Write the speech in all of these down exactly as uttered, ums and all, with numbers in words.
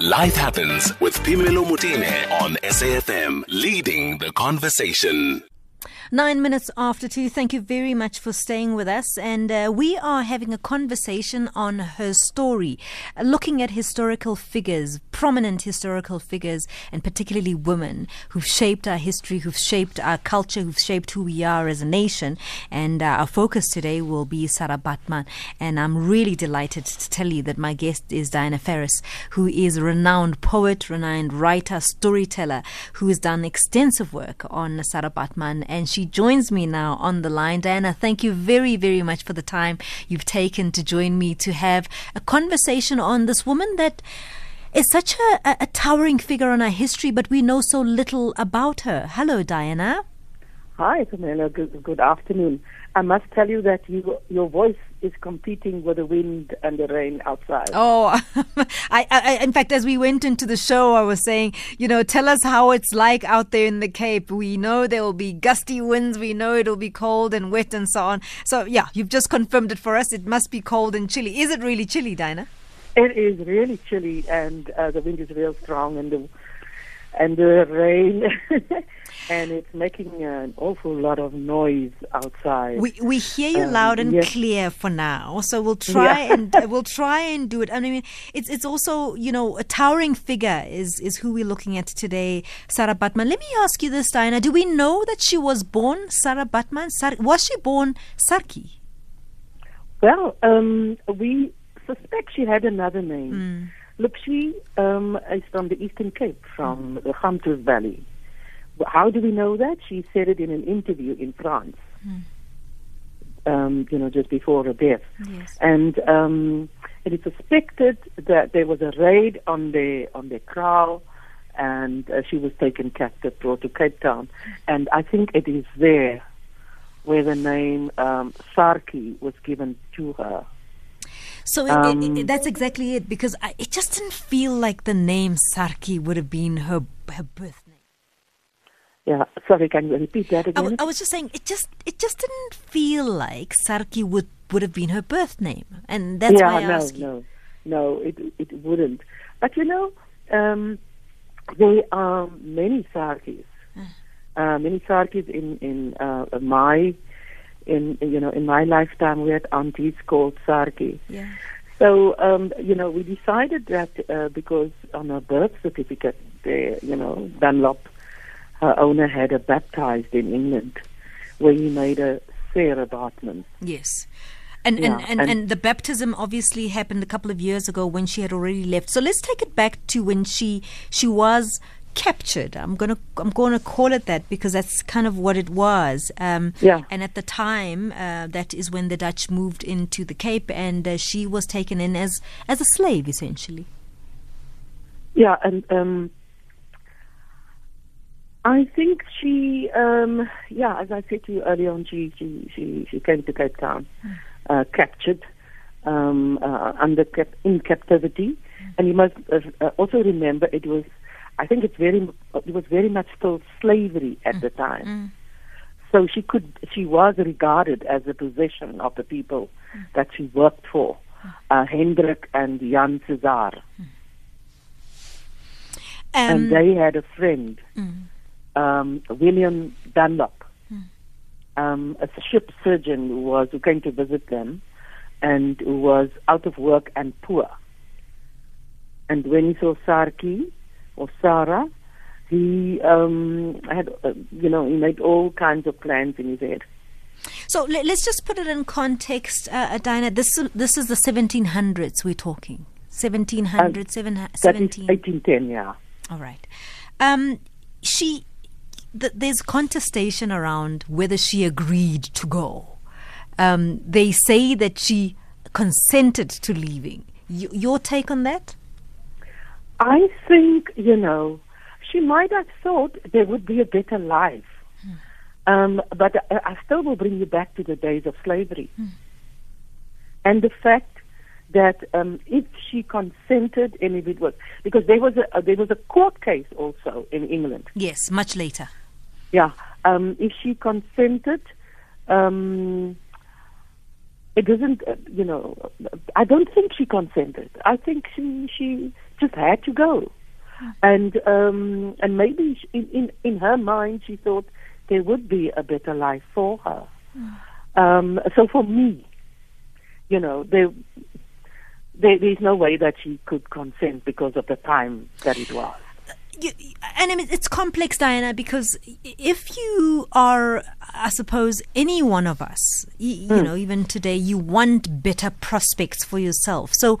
Life Happens with Pimelo Mutine on S A F M, leading the conversation. Nine minutes after two, thank you very much for staying with us. And uh, we are having a conversation on her story, uh, looking at historical figures, prominent historical figures, and particularly women who've shaped our history, who've shaped our culture, who've shaped who we are as a nation. And uh, our focus today will be Sarah Baartman. And I'm really delighted to tell you that my guest is Diana Ferris, who is a renowned poet, renowned writer, storyteller, who has done extensive work on Sarah Baartman. And she She joins me now on the line. Diana, thank you very, very much for the time you've taken to join me to have a conversation on this woman that is such a, a towering figure in our history, but we know so little about her. Hello, Diana. Hi, Pamela. Good, good afternoon. I must tell you that you, your voice is competing with the wind and the rain outside. Oh, I, I, in fact, as we went into the show, I was saying, you know, tell us how it's like out there in the Cape. We know there will be gusty winds. We know it'll be cold and wet and so on. So, yeah, you've just confirmed it for us. It must be cold and chilly. Is it really chilly, Diana? It is really chilly, and uh, the wind is real strong, and the and the rain, and it's making an awful lot of noise outside. We we hear you um, loud and yes. clear for now, so we'll try yeah. and we'll try and do it. I mean, it's it's also, you know, a towering figure is is who we're looking at today, Sarah Baartman. Let me ask you this, Diana: do we know that she was born Sarah Baartman? Sar- was she born Sarki? Well, um, we suspect she had another name. Mm. Look, she um, is from the Eastern Cape, from the Hottentot Valley. How do we know that? She said it in an interview in France, mm. um, you know, just before her death. Yes. And um, it is suspected that there was a raid on the on their kraal, and uh, she was taken captive, brought to Cape Town. And I think it is there where the name um, Sarki was given to her. So it, um, it, it, that's exactly it, because I, it just didn't feel like the name Sarki would have been her, her birth name. Yeah, sorry, can you repeat that again? I, w- I was just saying, it just it just didn't feel like Sarki would, would have been her birth name, and that's yeah, why I no, ask you. No, no, it it wouldn't. But you know, um, there are many Sarkis, uh, many Sarkis in in uh, my. In you know, in my lifetime, we had aunties called Sarki. Yeah. So um, you know, we decided that uh, because on her birth certificate, they, you know, Dunlop, her owner, had her baptized in England, where he made a Sarah Baartman. Yes, and, yeah. and, and, and and the baptism obviously happened a couple of years ago when she had already left. So let's take it back to when she she was captured. I'm gonna I'm gonna call it that because that's kind of what it was. Um, yeah. And at the time, uh, that is when the Dutch moved into the Cape, and uh, she was taken in as as a slave, essentially. Yeah, and um, I think she, um, yeah, as I said to you earlier on, she she she, she came to Cape Town, uh, captured, um, uh, under cap- in captivity, and you must uh, also remember it was. I think it's very. It was very much still slavery at mm. the time, mm. so she could. She was regarded as a possession of the people mm. that she worked for, uh, Hendrik and Jan Cesar, mm. um, and they had a friend, mm. um, William Dunlop, mm. um, a ship surgeon who was who came to visit them, and who was out of work and poor. And when he saw Sarki. Or Sarah, he um, had, uh, you know, he made all kinds of plans in his head. So let, let's just put it in context, uh, Diana. This this is the seventeen hundreds we're talking. seventeen hundred, uh, seven, seventeen. eighteen ten, yeah. All right. Um, she, th- there's contestation around whether she agreed to go. Um, they say that she consented to leaving. Y- your take on that? I think, you know, she might have thought there would be a better life. Mm. Um, but I, I still will bring you back to the days of slavery. Mm. And the fact that um, if she consented, and if it was... Because there was a, there was a court case also in England. Yes, much later. Yeah. Um, if she consented, um, it isn't, you know, I don't think she consented. I think she she just had to go. And um, and maybe in, in, in her mind she thought there would be a better life for her. Um, so for me, you know, there, there there's no way that she could consent because of the time that it was. You, and I mean, it's complex, Diana, because if you are, I suppose, any one of us, you, you mm. know, even today, you want better prospects for yourself. So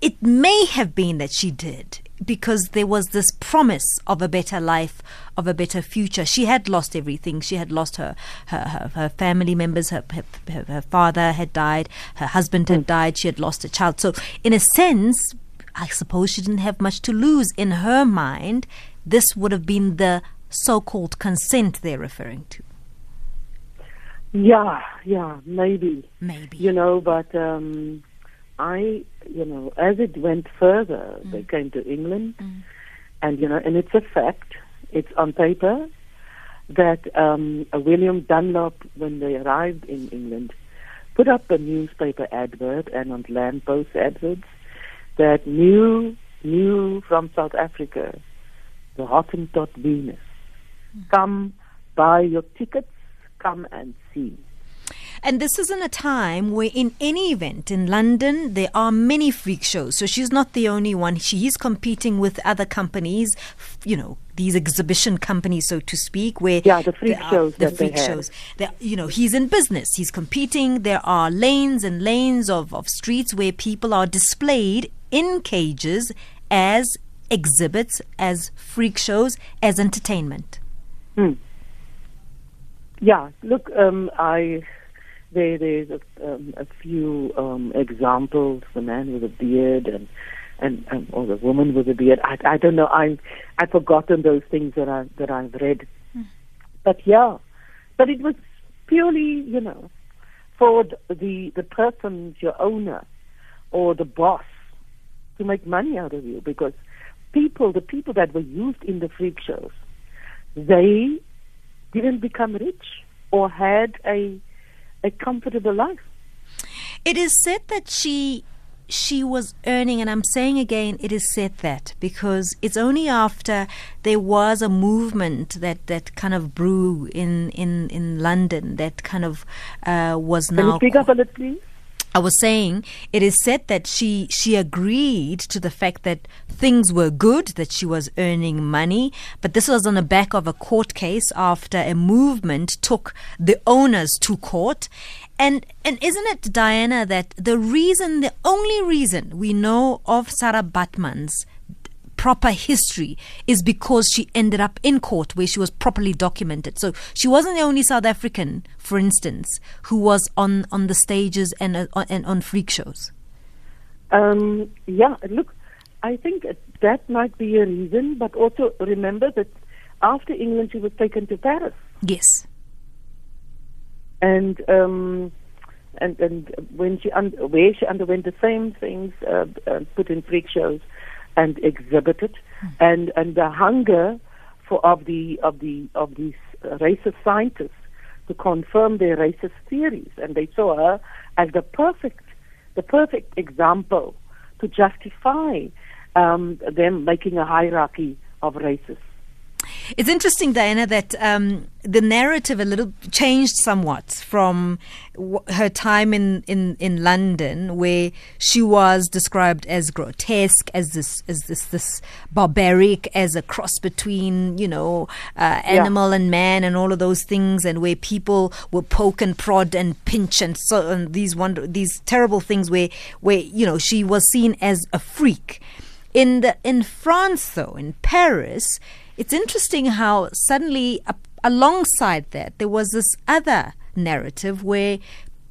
it may have been that she did, because there was this promise of a better life, of a better future. She had lost everything. She had lost her her, her, her family members. Her, her, her father had died. Her husband had mm. died. She had lost a child. So in a sense, I suppose she didn't have much to lose. In her mind, this would have been the so-called consent they're referring to. Yeah, yeah, maybe. Maybe. You know, but um, I, you know, as it went further, mm. they came to England, mm. and, you know, and it's a fact, it's on paper, that um, William Dunlop, when they arrived in England, put up a newspaper advert and on lamppost adverts, that new, new from South Africa, the Hottentot Venus. Mm. Come, buy your tickets, come and see. And this isn't a time where, in any event, in London, there are many freak shows. So she's not the only one. She is competing with other companies, you know, these exhibition companies, so to speak, where yeah, the freak shows, the that freak they shows. That, you know, he's in business. He's competing. There are lanes and lanes of, of streets where people are displayed in cages as exhibits, as freak shows, as entertainment. Mm. Yeah. Look, um, I. There, there's a, um, a few um, examples: the man with a beard, and and, and or the woman with a beard. I, I don't know. I I've forgotten those things that I that I've read. Mm. But yeah, but it was purely, you know, for the the person, your owner, or the boss, to make money out of you, because people, the people that were used in the freak shows, they didn't become rich or had a a comfortable life. It is said that she she was earning, and I'm saying again, it is said that, because it's only after there was a movement that, that kind of brew in, in, in London, that kind of uh, was now... Can you speak up a little, please? I was saying, it is said that she, she agreed to the fact that things were good, that she was earning money, but this was on the back of a court case after a movement took the owners to court. And and isn't it, Diana, that the reason, the only reason we know of Sarah Baartman's proper history is because she ended up in court where she was properly documented. So she wasn't the only South African, for instance, who was on, on the stages and, uh, on, and on freak shows. Um, yeah, look, I think that might be a reason, but also remember that after England she was taken to Paris. Yes. And um, and and when she un- where she underwent the same things, uh, uh, put in freak shows and exhibited, mm. and and the hunger for of the of the of these racist scientists to confirm their racist theories, and they saw her as the perfect the perfect example to justify um, them making a hierarchy of races. It's interesting, Diana, that um, the narrative a little changed somewhat from w- her time in, in, in London, where she was described as grotesque, as this as this this barbaric, as a cross between, you know, uh, animal yeah. and man, and all of those things, and where people were poke and prod and pinch and so and these wonder these terrible things, where where you know she was seen as a freak. In the in France, though, in Paris, it's interesting how suddenly, uh, alongside that, there was this other narrative where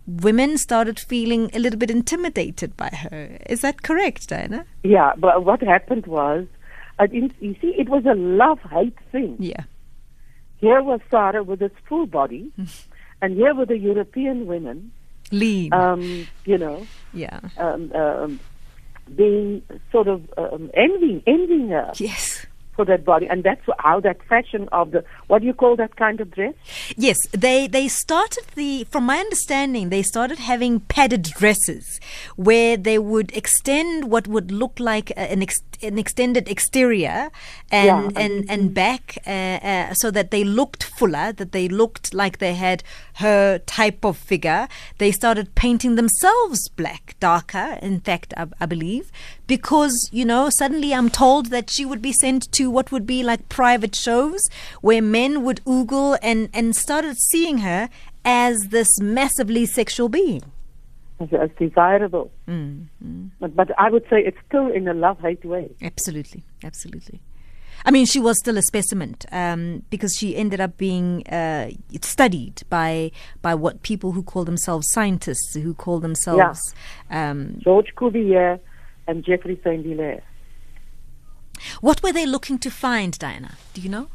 women started feeling a little bit intimidated by her. Is that correct, Diana? Yeah, but what happened was, I didn't, you see, it was a love-hate thing. Yeah. Here was Sarah with its full body, and here were the European women. Lean. Um, you know. Yeah. Um, um, being sort of um, envying, envying her. Yes. for that body. And that's how that fashion of the, what do you call that kind of dress? Yes, they, they started the, from my understanding, they started having padded dresses where they would extend what would look like an, ex, an extended exterior and, yeah. and, and back uh, uh, so that they looked fuller, that they looked like they had her type of figure. They started painting themselves black, darker, in fact, I, I believe, because, you know, suddenly I'm told that she would be sent to what would be like private shows where men would oogle and, and started seeing her as this massively sexual being. As desirable. Mm, mm. But, but I would say it's still in a love-hate way. Absolutely, absolutely. I mean, she was still a specimen um, because she ended up being uh, studied by by what people who call themselves scientists, who call themselves... Yeah. Um, George Cuvier and Geoffrey Saint Hilaire. What were they looking to find, Diana? Do you know?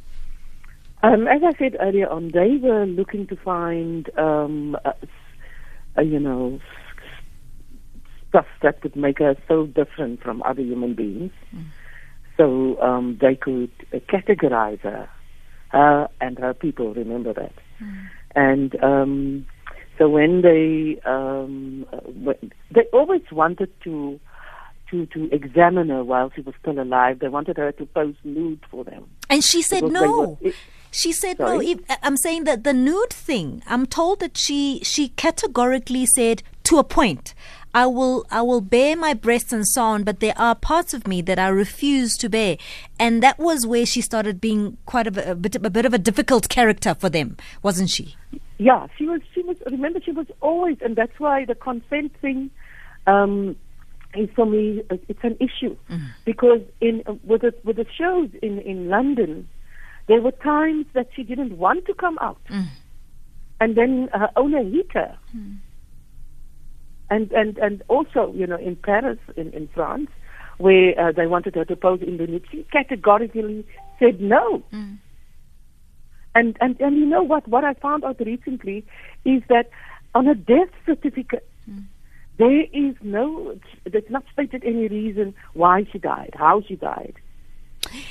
Um, as I said earlier on, they were looking to find, um, uh, uh, you know, stuff that would make her so different from other human beings. Mm. So um, they could uh, categorize her, her and her people, remember that. Mm. And um, so when they, um, they always wanted to, to, to examine her while she was still alive. They wanted her to pose nude for them. And she said no. Were, it, she said sorry? no. I'm saying that the nude thing, I'm told that she, she categorically said, to a point, I will I will bare my breasts and so on, but there are parts of me that I refuse to bare. And that was where she started being quite a, a, bit, a bit of a difficult character for them, wasn't she? Yeah, she was. She was. Remember, she was always, and that's why the consent thing um, is for me it's an issue mm. because in with the, with the shows in, in London, there were times that she didn't want to come out, mm. and then her owner hit her. Mm. And, and and also, you know, in Paris, in, in France, where uh, they wanted her to pose in the nude, she categorically said no. Mm. And, and and you know what? What I found out recently is that on a death certificate, mm. there is no, there's not stated any reason why she died, how she died.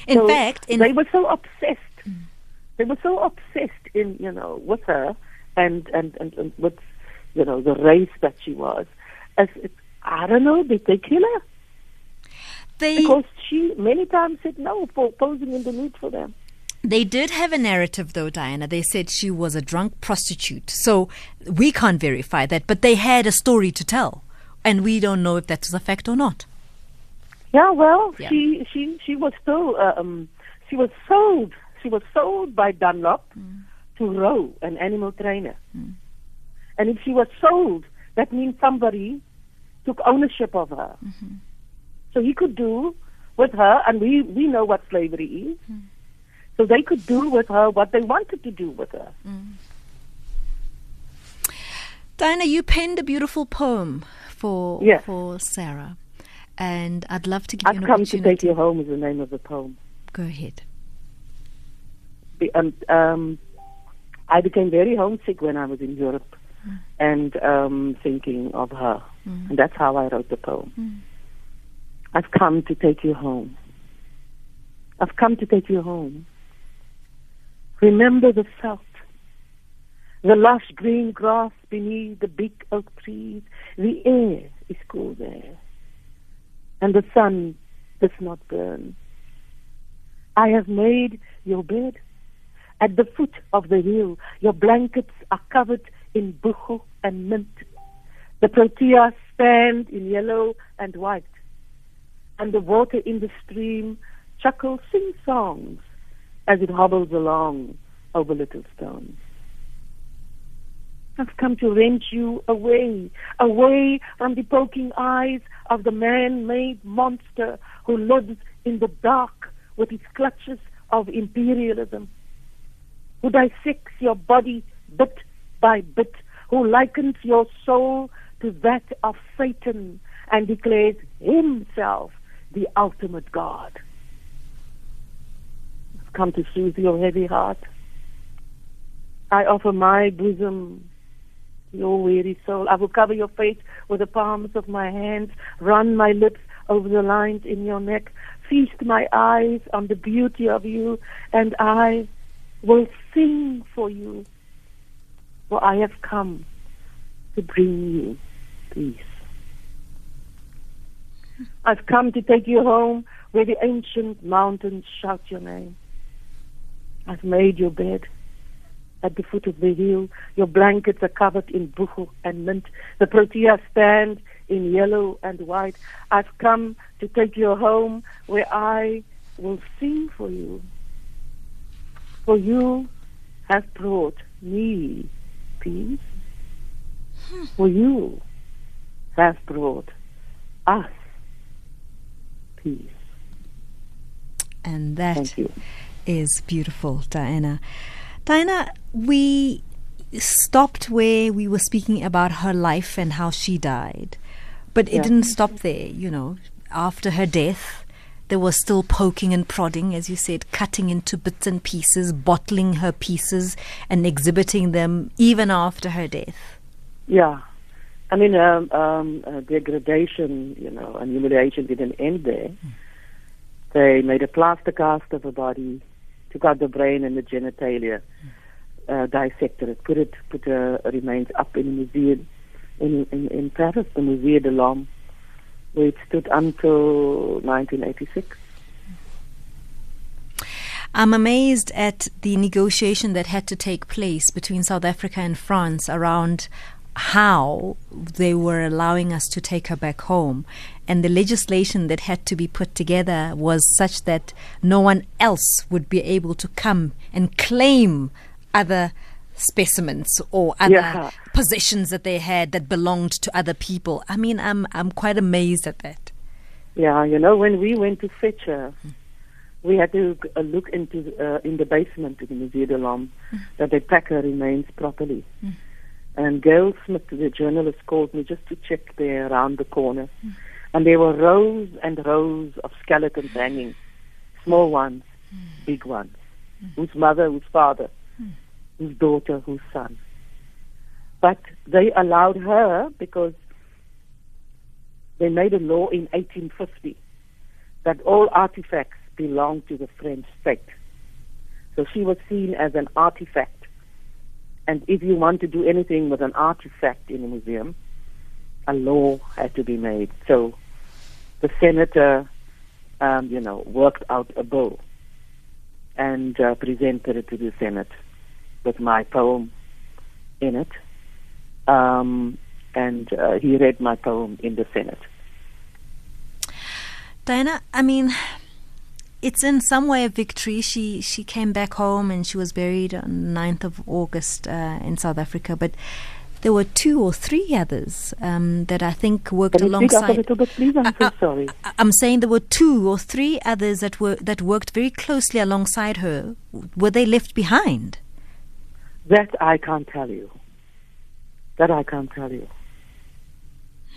In so fact, in they were so obsessed. Mm. They were so obsessed in, you know, with her and, and, and, and with, you know, the race that she was. As it, I don't know, did they kill her? They, because she many times said no for posing in the nude for them. They did have a narrative, though, Diana. They said she was a drunk prostitute. So we can't verify that, but they had a story to tell. And we don't know if that's a fact or not. Yeah, well, yeah. She, she, she was still, um, she was sold. She was sold by Dunlop mm. to Rowe, an animal trainer. Mm. And if she was sold, that means somebody took ownership of her. Mm-hmm. So he could do with her, and we, we know what slavery is, mm. so they could do with her what they wanted to do with her. Mm. Diana, you penned a beautiful poem for yes. for Sarah, and I'd love to give I've you an opportunity. I've Come to Take You Home is the name of the poem. Go ahead. Be, um, um, I became very homesick when I was in Europe. And um, thinking of her. Mm. And that's how I wrote the poem. Mm. I've come to take you home. I've come to take you home. Remember the south, the lush green grass beneath the big oak trees. The air is cool there, and the sun does not burn. I have made your bed at the foot of the hill. Your blankets are covered in buchu and mint. The proteas stand in yellow and white, and the water in the stream chuckles sing songs as it hobbles along over little stones. I've come to wrench you away, away from the poking eyes of the man-made monster who lives in the dark with its clutches of imperialism, who dissects your body bit by bit, who likens your soul to that of Satan and declares himself the ultimate God. I've come to soothe your heavy heart. I offer my bosom, your weary soul. I will cover your face with the palms of my hands, run my lips over the lines in your neck, feast my eyes on the beauty of you, and I will sing for you, for I have come to bring you peace. I've come to take you home where the ancient mountains shout your name. I've made your bed at the foot of the hill. Your blankets are covered in buchu and mint. The protea stand in yellow and white. I've come to take you home where I will sing for you, for you have brought me peace, for you have brought us peace. And that is beautiful, Diana. Diana, we stopped where we were speaking about her life and how she died, but it yeah. didn't stop there, you know. After her death, there was still poking and prodding, as you said, cutting into bits and pieces, bottling her pieces and exhibiting them even after her death. Yeah. I mean, um, um, uh, degradation, you know, and humiliation didn't end there. Mm. They made a plaster cast of her body, took out the brain and the genitalia, mm. uh, dissected it, put it, put her remains up in a museum in, in, in Paris, the Musée de l'Homme, where it stood until nineteen eighty-six. I'm amazed at the negotiation that had to take place between South Africa and France around how they were allowing us to take her back home. And the legislation that had to be put together was such that no one else would be able to come and claim other specimens or other yeah. possessions that they had that belonged to other people. I mean, I'm I'm quite amazed at that. Yeah, you know, when we went to fetch her, mm. we had to uh, look into uh, in the basement in the Musée de l'Homme mm. that they pack her remains properly. Mm. And Gail Smith, the journalist, called me just to check there around the corner. Mm. And there were rows and rows of skeletons hanging, small ones, mm. big ones, mm. whose mother, whose father, mm. whose daughter, whose son. But they allowed her because they made a law in eighteen fifty that all artifacts belonged to the French state. So she was seen as an artifact. And if you want to do anything with an artifact in a museum, a law had to be made. So the senator, um, you know, worked out a bill and uh, presented it to the Senate with my poem in it. Um, and uh, he read my poem in the Senate. Diana, I mean, it's in some way a victory. She she came back home and she was buried on ninth of August uh, in South Africa. But there were two or three others um, that I think worked Can alongside. You speak up a little bit, please? I'm I, so sorry. I, I'm saying there were two or three others that were that worked very closely alongside her. Were they left behind? That I can't tell you. That I can't tell you.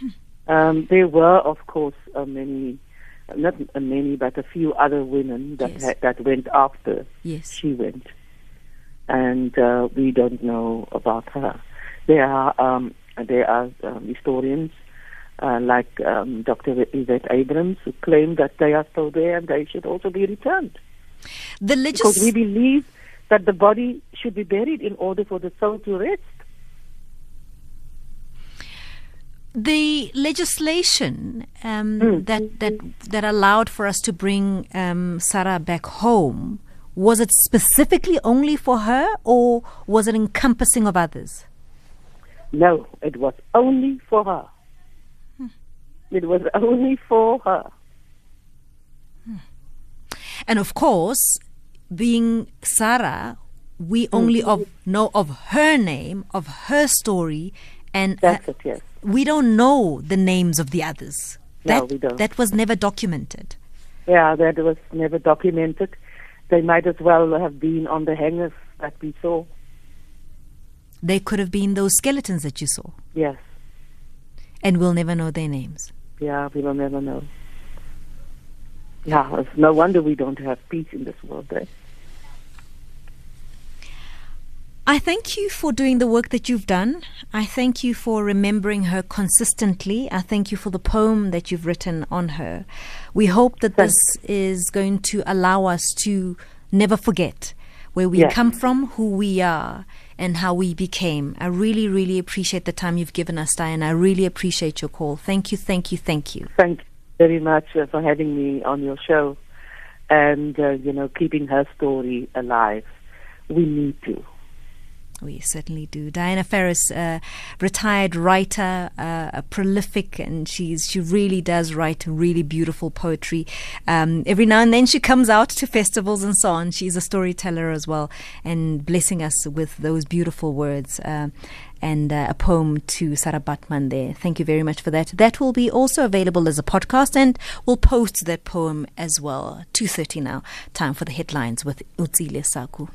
Hmm. Um, there were, of course, uh, many. Not many, but a few other women that yes. ha- that went after yes. she went, and uh, we don't know about her. There are um, there are um, historians uh, like um, Doctor Yvette Abrams who claim that they are still there and they should also be returned. The legis- because we believe that the body should be buried in order for the soul to rest. The legislation um, mm. that, that that allowed for us to bring um, Sarah back home, was it specifically only for her or was it encompassing of others? No, it was only for her. Hmm. It was only for her. Hmm. And of course, being Sarah, we only mm. of, know of her name, of her story. And That's uh, it, yes. we don't know the names of the others. No, that, we don't. That was never documented. Yeah, that was never documented. They might as well have been on the hangers that we saw. They could have been those skeletons that you saw. Yes. And we'll never know their names. Yeah, we will never know. Yeah, it's no wonder we don't have peace in this world, eh? I thank you for doing the work that you've done. I thank you for remembering her consistently. I thank you for the poem that you've written on her. We hope that Thanks. This is going to allow us to never forget where we yes. come from, who we are, and how we became. I really, really appreciate the time you've given us, Diana. I really appreciate your call. Thank you, thank you, thank you. Thank you very much for having me on your show and, uh, you know, keeping her story alive. We need to. We certainly do. Diana Ferris, uh, retired writer, uh, a prolific, and she's she really does write really beautiful poetry. Um, every now and then she comes out to festivals and so on. She's a storyteller as well, and blessing us with those beautiful words. Uh, And uh, a poem to Sarah Baartman there. Thank you very much for that. That will be also available as a podcast, and we'll post that poem as well. two thirty now. Time for the headlines with Uzile Saku.